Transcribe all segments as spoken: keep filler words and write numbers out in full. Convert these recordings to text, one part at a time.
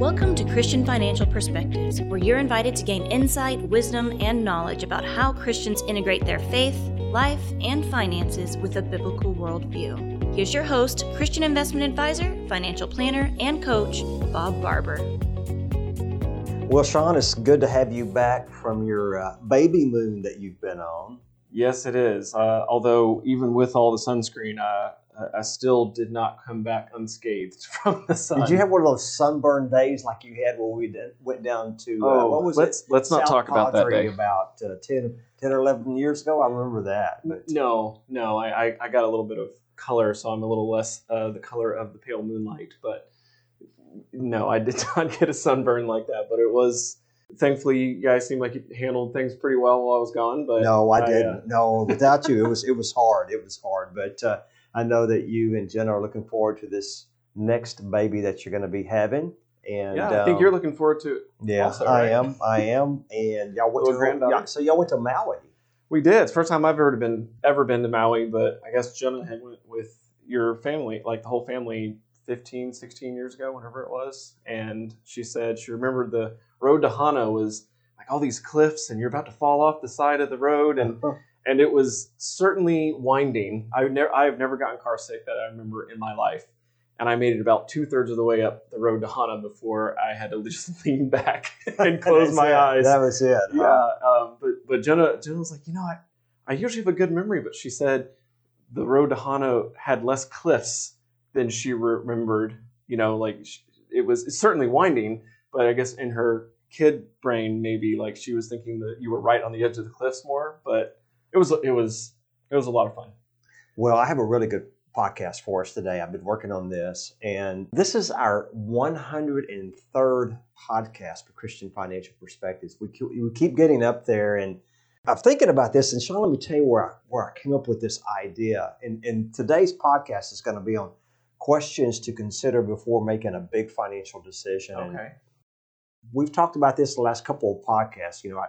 Welcome to Christian Financial Perspectives, where you're invited to gain insight, wisdom, and knowledge about how Christians integrate their faith, life, and finances with a biblical worldview. Here's your host, Christian Investment Advisor, financial planner, and coach, Bob Barber. Well, Sean, it's good to have you back from your uh, baby moon that you've been on. Yes, it is. Uh, although, even with all the sunscreen, uh, I still did not come back unscathed from the sun. Did you have one of those sunburn days like you had when we did, went down to, oh, uh, what was let's, it? Let's not South talk Padre about that day. About uh, ten, ten or eleven years ago, I remember that. But. No, no, I, I got a little bit of color, so I'm a little less uh, the color of the pale moonlight. But no, I did not get a sunburn like that, but it was... Thankfully, you guys seem like you handled things pretty well while I was gone. But no, I, I didn't. Uh, no, without you, it was it was hard. It was hard. But uh, I know that you and Jenna are looking forward to this next baby that you're going to be having. And yeah, I um, think you're looking forward to it. Yeah, also, right? I am. I am. And y'all went to y'all, so y'all went to Maui. We did. It's the first time I've ever been ever been to Maui. But I guess Jenna had went with your family, like the whole family, fifteen, sixteen years ago, whenever it was. And she said she remembered the road to Hana was like all these cliffs and you're about to fall off the side of the road. And and it was certainly winding. I've never, I've never gotten car sick that I remember in my life. And I made it about two thirds of the way up the road to Hana before I had to just lean back and close my it. eyes. That was it. Huh? Yeah. Um, but but Jenna, Jenna was like, you know, I, I usually have a good memory, but she said the road to Hana had less cliffs than she remembered, you know, like she, it was it's certainly winding, but I guess in her kid brain, maybe like she was thinking that you were right on the edge of the cliffs more, but it was, it was, it was a lot of fun. Well, I have a really good podcast for us today. I've been working on this, and this is our one hundred third podcast for Christian Financial Perspectives. We keep, we keep getting up there, and I'm thinking about this, and Sean, let me tell you where I, where I came up with this idea. And, and today's podcast is going to be on questions to consider before making a big financial decision. Okay. And we've talked about this the last couple of podcasts. You know, I,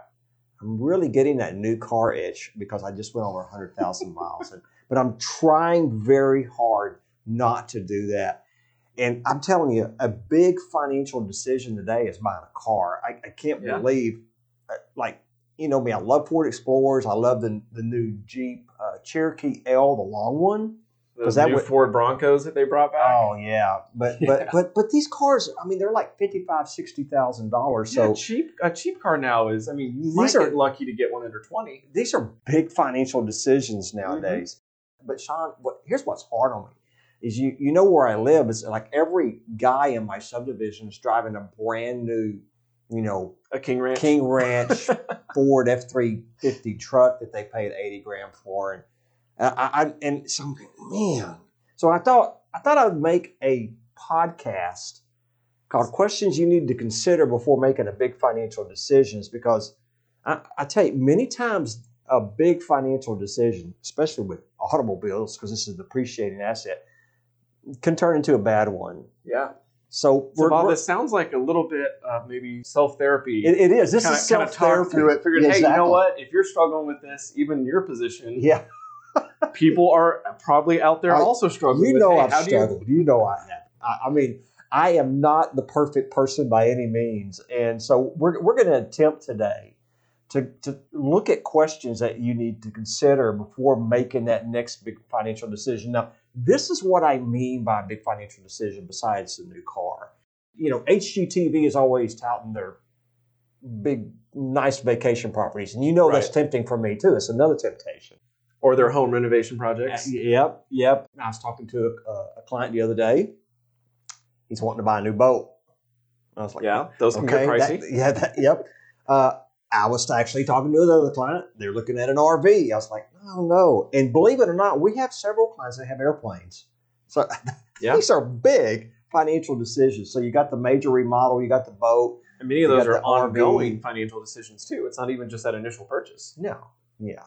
I'm really getting that new car itch because I just went over one hundred thousand miles. And, but I'm trying very hard not to do that. And I'm telling you, a big financial decision today is buying a car. I, I can't yeah. believe, like, you know me, I love Ford Explorers. I love the, the new Jeep uh, Cherokee L, the long one. Those that new would, Ford Broncos that they brought back. Oh yeah, but yeah. but but but these cars, I mean, they're like fifty-five, sixty thousand dollars. So yeah, cheap a cheap car now is. I mean, you might are get lucky to get one under twenty. These are big financial decisions nowadays. Mm-hmm. But Sean, what, here's what's hard on me is you you know where I live is like every guy in my subdivision is driving a brand new, you know, a King Ranch King Ranch Ford F three fifty truck that they paid eighty grand for. And, I, I, and so I'm going, man. So I thought I thought I would make a podcast called "Questions You Need to Consider Before Making a Big Financial Decisions," because I, I tell you, many times a big financial decision, especially with automobiles, because this is a depreciating asset, can turn into a bad one. Yeah. So, so we're, Bob, we're, this sounds like a little bit uh, maybe self-therapy. It, it is. This kinda, is self-therapy. Talk through it, figured, yeah, hey, exactly. You know what? If you're struggling with this, even your position, yeah. People are probably out there I, also struggling. You with, know, hey, I've struggled. You... you know, I have. I, I mean, I am not the perfect person by any means, and so we're we're going to attempt today to to look at questions that you need to consider before making that next big financial decision. Now, this is what I mean by a big financial decision. Besides the new car, you know, H G T V is always touting their big, nice vacation properties, and you know right. That's tempting for me too. It's another temptation. Or their home renovation projects. Yep, yep. I was talking to a, a client the other day. He's wanting to buy a new boat. I was like, yeah, those okay, can get pricey. That, yeah, that, yep. Uh, I was actually talking to another client. They're looking at an R V. I was like, oh no. And believe it or not, we have several clients that have airplanes. So yeah. These are big financial decisions. So you got the major remodel, you got the boat. And many of those are ongoing R V. Financial decisions too. It's not even just that initial purchase. No, yeah.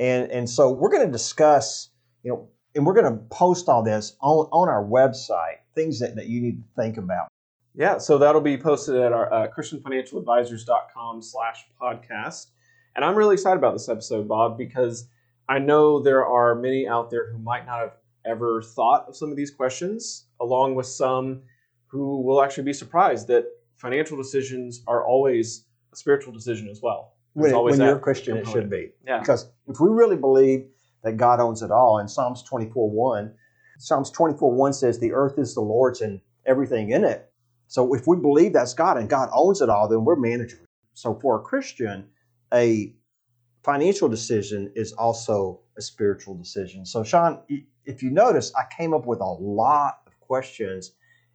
And and so we're going to discuss, you know, and we're going to post all this on, on our website, things that, that you need to think about. Yeah, so that'll be posted at our uh, Christian Financial Advisors dot com slash podcast. And I'm really excited about this episode, Bob, because I know there are many out there who might not have ever thought of some of these questions, along with some who will actually be surprised that financial decisions are always a spiritual decision as well. When, when you're a Christian, component. It should be. Yeah. Because if we really believe that God owns it all, in Psalms twenty-four one, Psalms twenty-four one says the earth is the Lord's and everything in it. So if we believe that's God and God owns it all, then we're managers. So for a Christian, a financial decision is also a spiritual decision. So Sean, if you notice, I came up with a lot of questions.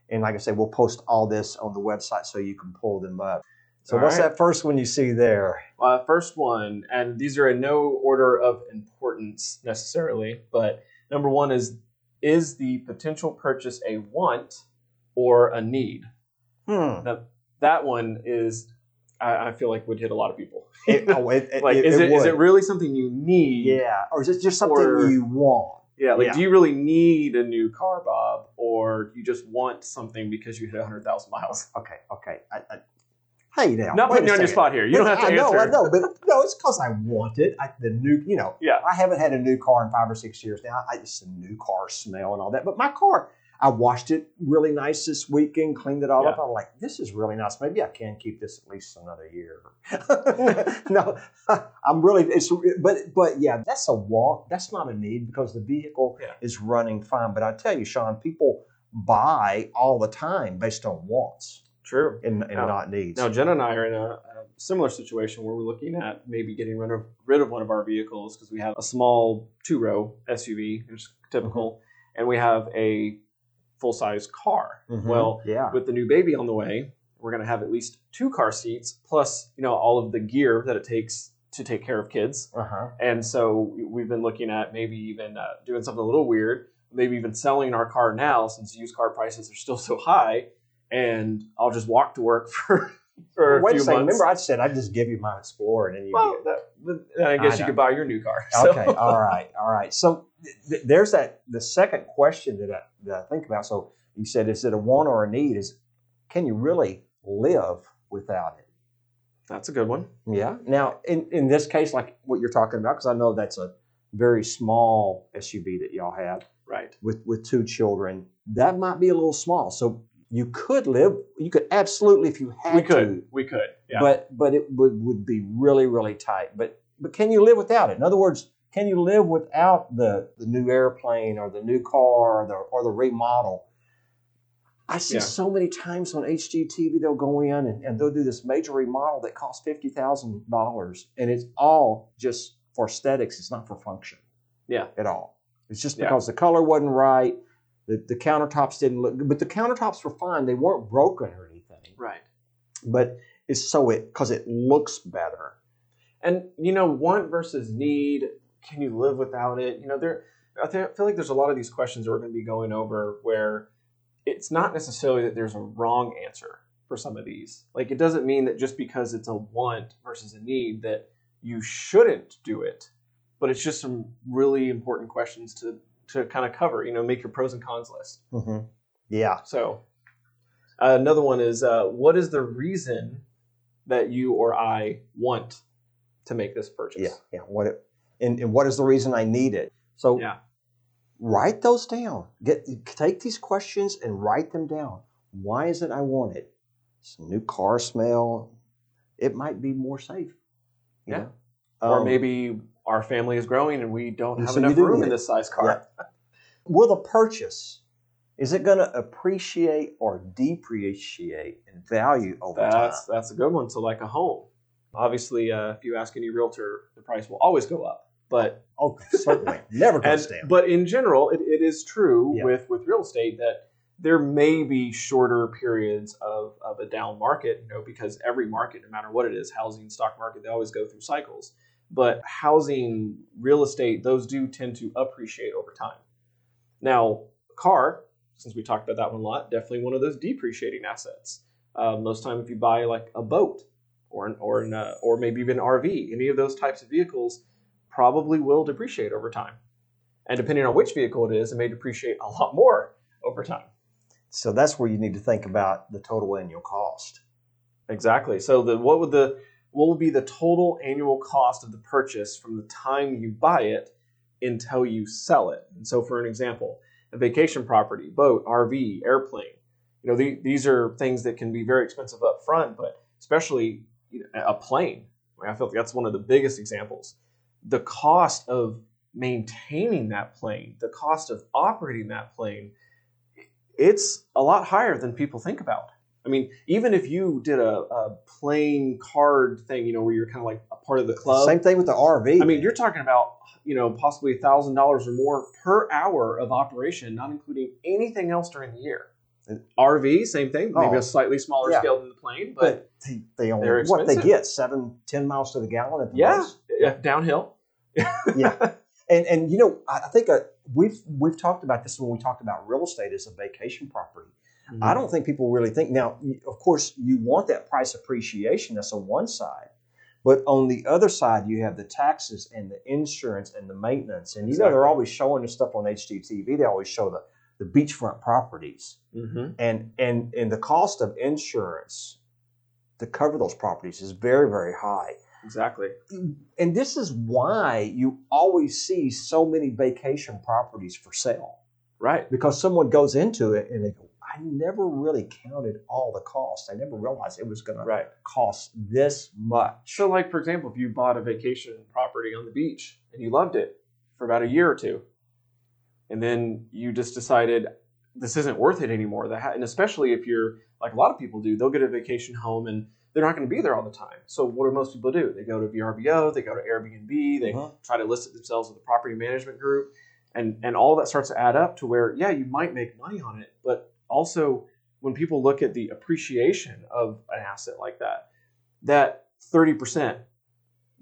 And like I said, we'll post all this on the website so you can pull them up. So all what's right. that first one you see there? Uh, first one, and these are in no order of importance necessarily, but number one is, is the potential purchase a want or a need? Hmm. Now, that one is, I, I feel like would hit a lot of people. It, oh, it, it, like, it, is, it, it is it really something you need? Yeah, or is it just something or, you want? Yeah, like, yeah. Do you really need a new car, Bob, or do you just want something because you hit one hundred thousand miles? Okay, okay. I, I, Hey, now, not putting you on your spot here. You don't have to answer. I know, I know, but no, it's because I want it. I, the new, you know, yeah. I haven't had a new car in five or six years now. I just a new car smell and all that. But my car, I washed it really nice this weekend, cleaned it all yeah. up. I'm like, this is really nice. Maybe I can keep this at least another year. No, I'm really. It's but but yeah, that's a want. That's not a need because the vehicle yeah. is running fine. But I tell you, Sean, people buy all the time based on wants. True. And, and now, not needs. Now, Jen and I are in a, a similar situation where we're looking at maybe getting rid of, rid of one of our vehicles because we have a small two-row S U V, which is typical, mm-hmm. and we have a full-size car. Mm-hmm. Well, yeah. with the new baby on the way, we're going to have at least two car seats plus, you know, all of the gear that it takes to take care of kids. Uh-huh. And so we've been looking at maybe even uh, doing something a little weird, maybe even selling our car now since used car prices are still so high. And I'll just walk to work for, for a Wait few a second. months. Remember I said I'd just give you my Explorer. And then you well, that, then I guess I you could buy your new car. So. Okay, all right, all right. So th- there's that the second question that I, that I think about. So you said, is it a want or a need? Is can you really live without it? That's a good one. Yeah. Now, in, in this case, like what you're talking about, because I know that's a very small S U V that y'all had. Right. With, with two children. That might be a little small. So you could live, you could absolutely if you had we could, to. We could, yeah. But but it would, would be really, really tight. But but can you live without it? In other words, can you live without the, the new airplane or the new car or the, or the remodel? I see yeah. so many times on H G T V they'll go in and, and they'll do this major remodel that costs fifty thousand dollars. And it's all just for aesthetics. It's not for function yeah. at all. It's just because yeah. the color wasn't right. The, the countertops didn't look good, but the countertops were fine. They weren't broken or anything. Right. But it's so it, because it looks better. And, you know, want versus need, can you live without it? You know, there. I, th- I feel like there's a lot of these questions that we're going to be going over where it's not necessarily that there's a wrong answer for some of these. Like, it doesn't mean that just because it's a want versus a need that you shouldn't do it, but it's just some really important questions to to kind of cover, you know, make your pros and cons list. Mm-hmm. Yeah. So uh, another one is, uh, what is the reason that you or I want to make this purchase? Yeah. Yeah. What, it, and, and what is the reason I need it? So yeah. write those down. Get, take these questions and write them down. Why is it I want it? Some new car smell. It might be more safe. Yeah. Know? Or um, maybe our family is growing and we don't have so enough room in this size car. Yeah. Will the purchase, is it going to appreciate or depreciate in value over that's, time? That's a good one. So like a home. Obviously, uh, if you ask any realtor, the price will always go up. But oh, certainly. Never goes down. But in general, it, it is true yeah. with, with real estate that there may be shorter periods of, of a down market, you know, because every market, no matter what it is, housing, stock market, they always go through cycles. But housing, real estate, those do tend to appreciate over time. Now, car, since we talked about that one a lot, definitely one of those depreciating assets. Uh, most time, if you buy like a boat or an, or an, uh, or maybe even an R V, any of those types of vehicles probably will depreciate over time. And depending on which vehicle it is, it may depreciate a lot more over time. So that's where you need to think about the total annual cost. Exactly. So the what would the What will be the total annual cost of the purchase from the time you buy it until you sell it? And so for an example, a vacation property, boat, R V, airplane, you know, the, these are things that can be very expensive up front, but especially you know, a plane. I, mean, I feel like that's one of the biggest examples. The cost of maintaining that plane, the cost of operating that plane, it's a lot higher than people think about. I mean, even if you did a, a plane card thing, you know, where you're kind of like a part of the club. Same thing with the R V. I mean, you're talking about, you know, possibly one thousand dollars or more per hour of operation, not including anything else during the year. R V, same thing, maybe oh, a slightly smaller yeah. scale than the plane, but, but they only they're expensive. What they get, seven, ten miles to the gallon at the yeah. most. Yeah, downhill. yeah, and and you know, I think uh, we've we've talked about this when we talked about real estate as a vacation property. Mm-hmm. I don't think people really think now. Of course, you want that price appreciation. That's on one side, but on the other side, you have the taxes and the insurance and the maintenance. And exactly. you know, they're always showing this stuff on H G T V. They always show the the beachfront properties mm-hmm. and, and, and the cost of insurance to cover those properties is very, very high. Exactly. And this is why you always see so many vacation properties for sale. Right. Because someone goes into it and they go, I never really counted all the costs. I never realized it was going right. to cost this much. So like, for example, if you bought a vacation property on the beach and you loved it for about a year or two, and then you just decided this isn't worth it anymore. And especially if you're, like a lot of people do, they'll get a vacation home and they're not going to be there all the time. So what do most people do? They go to V R B O, they go to Airbnb, they uh-huh. try to list it themselves with a property management group. And, and all that starts to add up to where, yeah, you might make money on it. But also when people look at the appreciation of an asset like that, that thirty percent,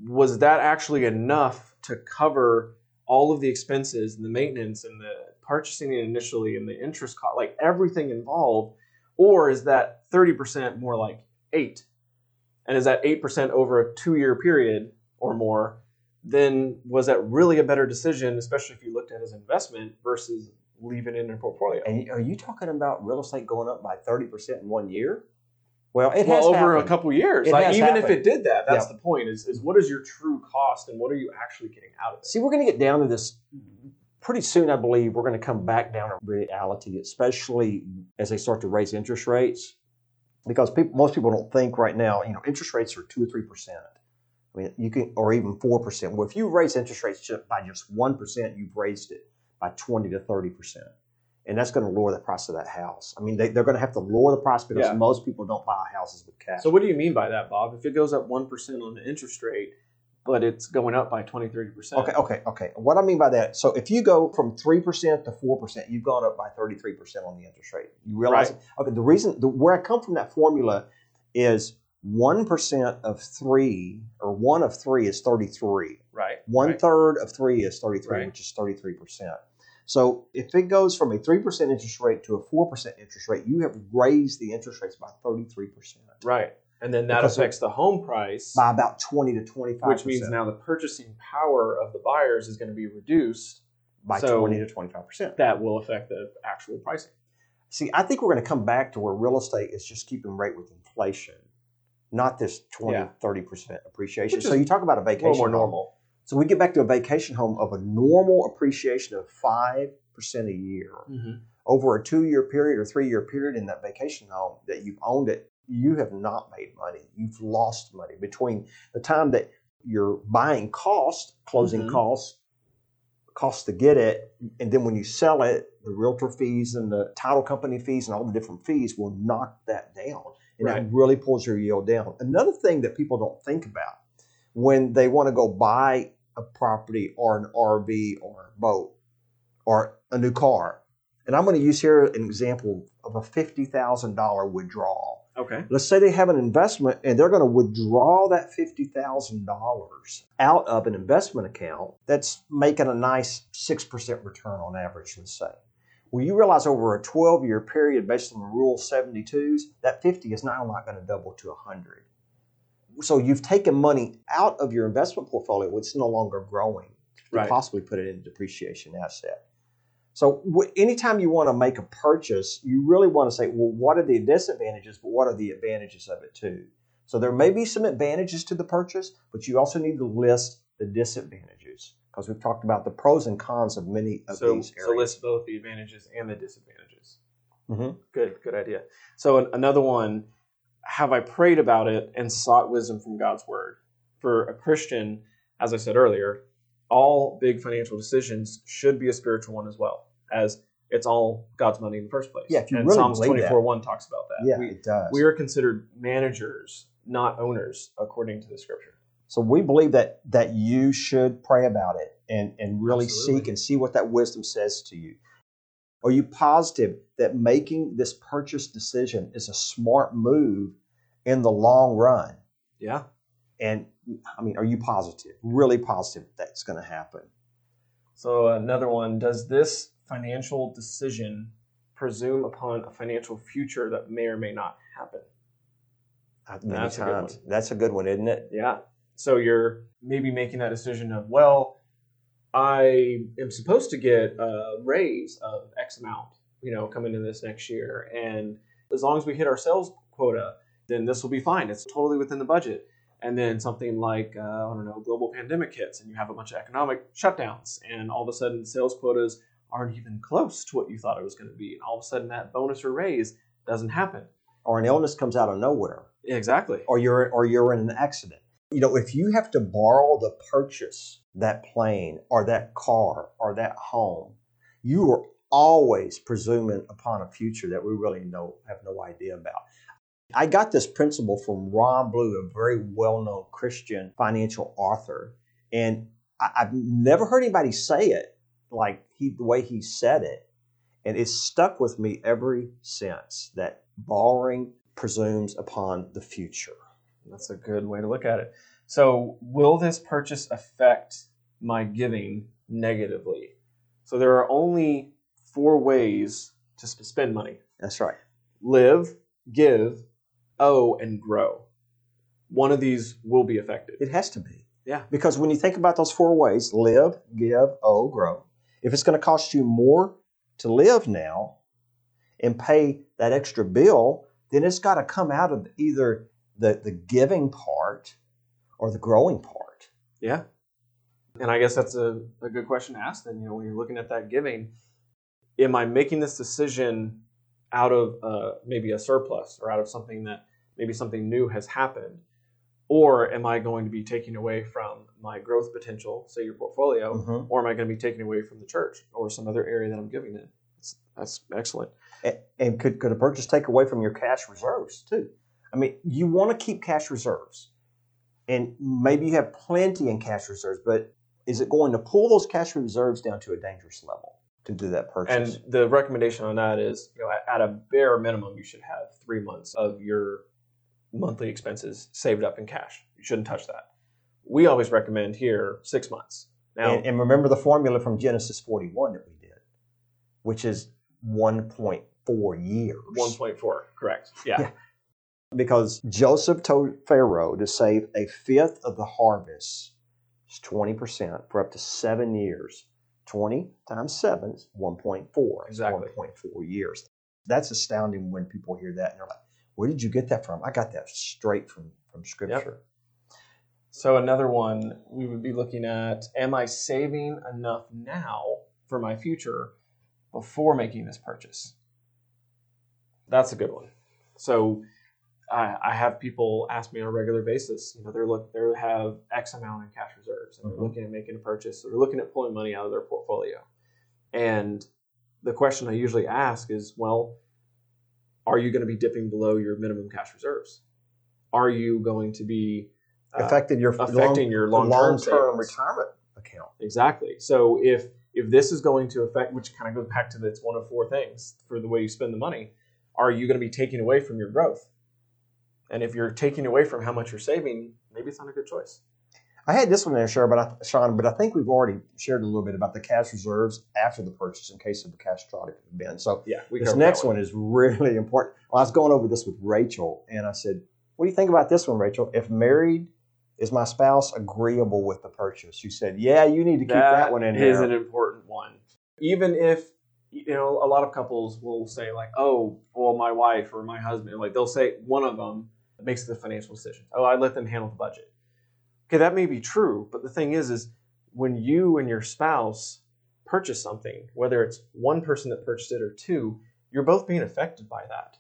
was that actually enough to cover all of the expenses and the maintenance and the purchasing initially and the interest cost, like everything involved, or is that thirty percent more like eight? And is that eight percent over a two-year period or more? Then was that really a better decision, especially if you looked at it as investment versus leaving it in your portfolio? And are you talking about real estate going up by thirty percent in one year? Well, it well, has over happened. a couple years. It like, even happened. If it did that, that's yeah. the point, is, is what is your true cost and what are you actually getting out of it? See, we're going to get down to this pretty soon, I believe. We're going to come back down to reality, especially as they start to raise interest rates. Because people, most people don't think right now, you know, interest rates are two or three percent. I mean, you can, or even four percent. Well, if you raise interest rates just by just one percent, you've raised it by twenty to thirty percent. And that's going to lower the price of that house. I mean, they, they're going to have to lower the price because yeah. most people don't buy houses with cash. So what do you mean by that, Bob? If it goes up one percent on the interest rate, but it's going up by twenty, thirty percent. Okay, okay, okay. What I mean by that, so if you go from three percent to four percent, you've gone up by thirty-three percent on the interest rate. You realize right. it? Okay, the reason, the, where I come from that formula is one percent of three, or one of three is thirty-three. Right. One right. third of three is thirty-three, right. which is thirty-three percent. So if it goes from a three percent interest rate to a four percent interest rate, you have raised the interest rates by thirty-three percent. Right. And then that because affects the home price by about twenty to twenty-five percent. Which means now the purchasing power of the buyers is going to be reduced by so twenty to twenty-five percent. That will affect the actual pricing. See, I think we're going to come back to where real estate is just keeping rate with inflation, not this twenty, yeah. thirty percent appreciation. So you talk about a vacation. A little more normal. So we get back to a vacation home of a normal appreciation of five percent a year. Mm-hmm. Over a two-year period or three-year period in that vacation home that you've owned it, you have not made money. You've lost money between the time that you're buying cost, closing mm-hmm. costs, cost to get it, and then when you sell it, the realtor fees and the title company fees and all the different fees will knock that down. And right. it really pulls your yield down. Another thing that people don't think about when they want to go buy a property or an R V or a boat or a new car. And I'm going to use here an example of a fifty thousand dollars withdrawal. Okay. Let's say they have an investment and they're going to withdraw that fifty thousand dollars out of an investment account that's making a nice six percent return on average, let's say. Well, you realize over a twelve-year period based on the Rule seventy-twos, that fifty is now not going to double to one hundred. So you've taken money out of your investment portfolio. It's no longer growing. You right. possibly put it in a depreciation asset. So anytime you want to make a purchase, you really want to say, well, what are the disadvantages, but what are the advantages of it too? So there may be some advantages to the purchase, but you also need to list the disadvantages because we've talked about the pros and cons of many of so, these areas. So list both the advantages and the disadvantages. Mm-hmm. Good, good idea. So another one, have I prayed about it and sought wisdom from God's word? For a Christian, as I said earlier, all big financial decisions should be a spiritual one as well, as it's all God's money in the first place. Yeah, if you and really Psalms twenty-four one talks about that. Yeah, we, it does. We are considered managers, not owners, according to the scripture. So we believe that that you should pray about it and, and really Absolutely. seek and see what that wisdom says to you. Are you positive that making this purchase decision is a smart move in the long run? Yeah. And, I mean, are you positive, really positive that's going to happen? So another one, does this financial decision presume upon a financial future that may or may not happen? Many times. A good one. That's a good one, isn't it? Yeah. So you're maybe making that decision of, well, I am supposed to get a raise of X amount, you know, coming in this next year. And as long as we hit our sales quota, then this will be fine. It's totally within the budget. And then something like, uh, I don't know, global pandemic hits and you have a bunch of economic shutdowns. And all of a sudden, sales quotas aren't even close to what you thought it was going to be. And all of a sudden, that bonus or raise doesn't happen. Or an illness comes out of nowhere. Exactly. Or you're, or you're in an accident. You know, if you have to borrow to purchase that plane or that car or that home, you are always presuming upon a future that we really know have no idea about. I got this principle from Rob Blue, a very well-known Christian financial author, and I, I've never heard anybody say it like he the way he said it, and it's stuck with me ever since, that borrowing presumes upon the future. That's a good way to look at it. So will this purchase affect my giving negatively? So there are only four ways to spend money. That's right. Live, give, owe, and grow. One of these will be affected. It has to be. Yeah. Because when you think about those four ways, live, give, owe, grow, if it's going to cost you more to live now and pay that extra bill, then it's got to come out of either The, the giving part or the growing part. Yeah. And I guess that's a, a good question to ask then, you know, when you're looking at that giving, am I making this decision out of uh, maybe a surplus or out of something that maybe something new has happened? Or am I going to be taking away from my growth potential, say your portfolio, mm-hmm. or am I going to be taking away from the church or some other area that I'm giving in? That's, that's excellent. And, and could, could a purchase take away from your cash reserves too? I mean, you want to keep cash reserves, and maybe you have plenty in cash reserves, but is it going to pull those cash reserves down to a dangerous level to do that purchase? And the recommendation on that is, you know, at a bare minimum, you should have three months of your monthly expenses saved up in cash. You shouldn't touch that. We always recommend here six months. Now, and, and remember the formula from Genesis forty-one that we did, which is one point four years. one point four, correct. Yeah. yeah. Because Joseph told Pharaoh to save a fifth of the harvest, it's twenty percent, for up to seven years. twenty times seven is one point four. Exactly. one point four years. That's astounding when people hear that and they're like, where did you get that from? I got that straight from, from Scripture. Yep. So another one we would be looking at, am I saving enough now for my future before making this purchase? That's a good one. So I have people ask me on a regular basis, you know, they're look, they have X amount in cash reserves and they're mm-hmm. looking at making a purchase, or they're looking at pulling money out of their portfolio. And the question I usually ask is, well, are you going to be dipping below your minimum cash reserves? Are you going to be uh, affecting your affecting long, your long-term, long-term retirement account? Exactly. So if, if this is going to affect, which kind of goes back to the, it's one of four things for the way you spend the money, are you going to be taking away from your growth? And if you're taking away from how much you're saving, maybe it's not a good choice. I had this one there, Sean, but I, Sean, but I think we've already shared a little bit about the cash reserves after the purchase in case of a catastrophic event. So yeah, we this next one. one is really important. Well, I was going over this with Rachel, and I said, what do you think about this one, Rachel? If married, is my spouse agreeable with the purchase? She said, yeah, you need to keep that, that one in here. That is an important one. Even if, you know, a lot of couples will say like, oh, well, my wife or my husband, like they'll say one of them makes the financial decisions. Oh, I let them handle the budget. Okay, that may be true, but the thing is, is when you and your spouse purchase something, whether it's one person that purchased it or two, you're both being affected by that.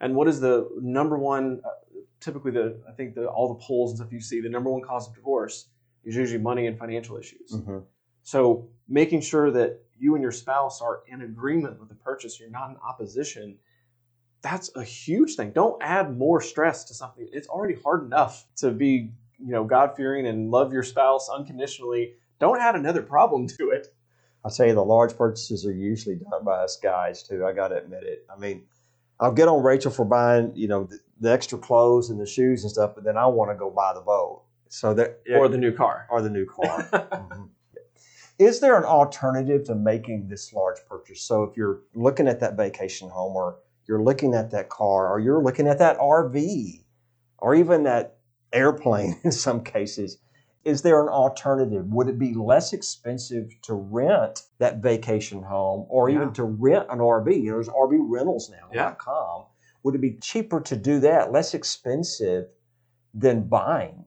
And what is the number one, uh, typically the, I think the, all the polls and stuff you see, the number one cause of divorce is usually money and financial issues. Mm-hmm. So making sure that you and your spouse are in agreement with the purchase, you're not in opposition, that's a huge thing. Don't add more stress to something. It's already hard enough to be, you know, God-fearing and love your spouse unconditionally. Don't add another problem to it. I tell you, the large purchases are usually done by us guys too. I got to admit it. I mean, I'll get on Rachel for buying, you know, the, the extra clothes and the shoes and stuff, but then I want to go buy the boat. So that or the new car or the new car. Mm-hmm. Is there an alternative to making this large purchase? So if you're looking at that vacation home, or you're looking at that car, or you're looking at that R V, or even that airplane in some cases, is there an alternative? Would it be less expensive to rent that vacation home, or yeah. even to rent an R V? You know, there's R V rentals now, yeah. .com. Would it be cheaper to do that, less expensive than buying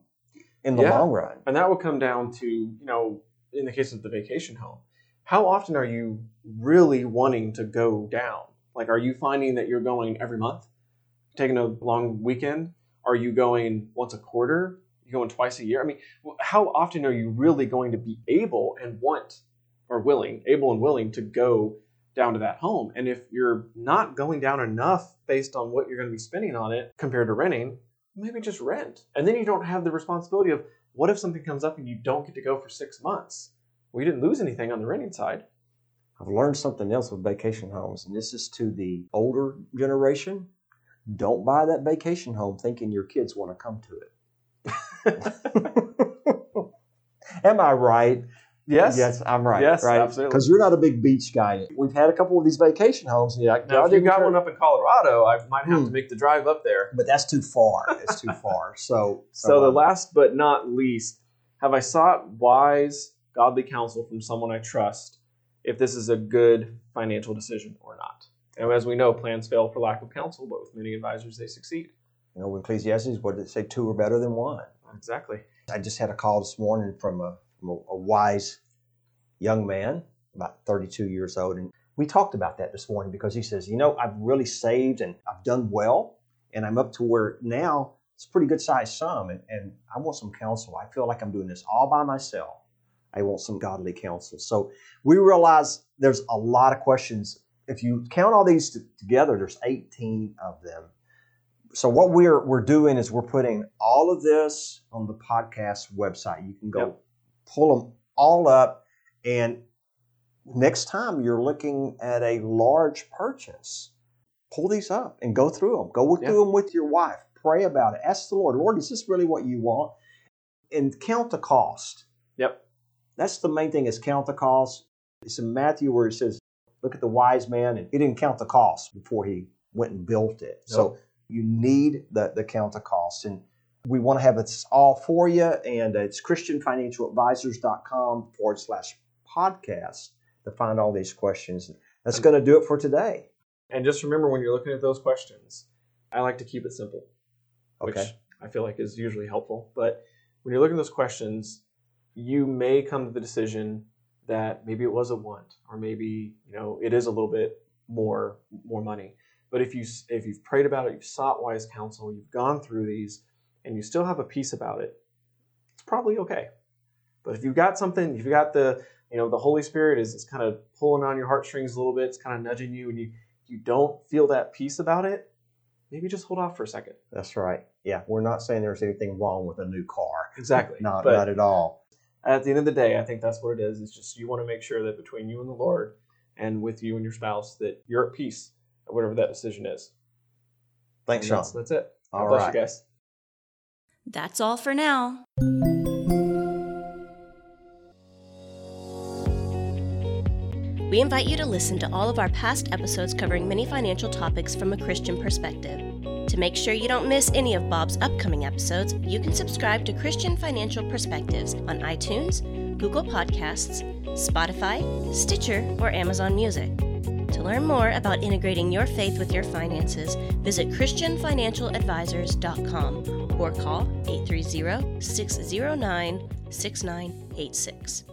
in the yeah. long run? And that will come down to, you know, in the case of the vacation home, how often are you really wanting to go down? Like, are you finding that you're going every month, taking a long weekend? Are you going once a quarter? You're going twice a year? I mean, how often are you really going to be able and want or willing, able and willing to go down to that home? And if you're not going down enough based on what you're going to be spending on it compared to renting, maybe just rent. And then you don't have the responsibility of, what if something comes up and you don't get to go for six months? Well, you didn't lose anything on the renting side. I've learned something else with vacation homes, and this is to the older generation. Don't buy that vacation home thinking your kids want to come to it. Am I right? Yes. Yes, I'm right. Yes, right? Absolutely. Because you're not a big beach guy. We've had a couple of these vacation homes. And you're like, now, if you got turn... one up in Colorado, I might have mm. to make the drive up there. But that's too far. It's too far. So, so, so the um, last but not least, have I sought wise, godly counsel from someone I trust if this is a good financial decision or not? And as we know, plans fail for lack of counsel, but with many advisors, they succeed. You know, in Ecclesiastes, what did it say? Two are better than one. Exactly. I just had a call this morning from a, from a wise young man, about thirty-two years old. And we talked about that this morning because he says, you know, I've really saved and I've done well. And I'm up to where now it's a pretty good sized sum. And, and I want some counsel. I feel like I'm doing this all by myself. I want some godly counsel. So we realize there's a lot of questions. If you count all these t- together, there's eighteen of them. So what we're we're doing is we're putting all of this on the podcast website. You can go yep. pull them all up, and next time you're looking at a large purchase, pull these up and go through them. Go yep. through them with your wife. Pray about it. Ask the Lord, Lord, is this really what you want? And count the cost. Yep. That's the main thing, is count the cost. It's in Matthew where it says, look at the wise man, and he didn't count the cost before he went and built it. Yep. So you need the, the count of costs. And we want to have this all for you. And it's Christian Financial Advisors dot com forward slash podcast to find all these questions. That's going to do it for today. And just remember, when you're looking at those questions, I like to keep it simple, which okay. I feel like is usually helpful. But when you're looking at those questions, you may come to the decision that maybe it was a want, or maybe, you know, it is a little bit more more money. But if, you, if you've prayed about it, you've sought wise counsel, you've gone through these, and you still have a peace about it, it's probably okay. But if you've got something, if you've got the, you know, the Holy Spirit is, is kind of pulling on your heartstrings a little bit, it's kind of nudging you, and you, you don't feel that peace about it, maybe just hold off for a second. That's right. Yeah, we're not saying there's anything wrong with a new car. Exactly. Not, not at all. At the end of the day, I think that's what it is. It's just you want to make sure that between you and the Lord, and with you and your spouse, that you're at peace, whatever that decision is. Thanks, Sean. That's, that's it. All God bless right. you guys. That's all for now. We invite you to listen to all of our past episodes covering many financial topics from a Christian perspective. To make sure you don't miss any of Bob's upcoming episodes, you can subscribe to Christian Financial Perspectives on iTunes, Google Podcasts, Spotify, Stitcher, or Amazon Music. To learn more about integrating your faith with your finances, visit Christian Financial Advisors dot com or call eight three zero, six zero nine, six nine eight six.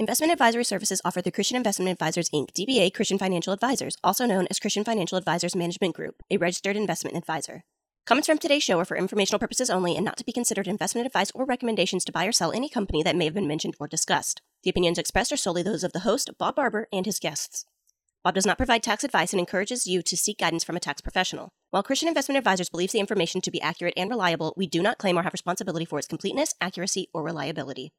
Investment advisory services offered through Christian Investment Advisors, Incorporated, D B A Christian Financial Advisors, also known as Christian Financial Advisors Management Group, a registered investment advisor. Comments from today's show are for informational purposes only and not to be considered investment advice or recommendations to buy or sell any company that may have been mentioned or discussed. The opinions expressed are solely those of the host, Bob Barber, and his guests. Bob does not provide tax advice and encourages you to seek guidance from a tax professional. While Christian Investment Advisors believes the information to be accurate and reliable, we do not claim or have responsibility for its completeness, accuracy, or reliability.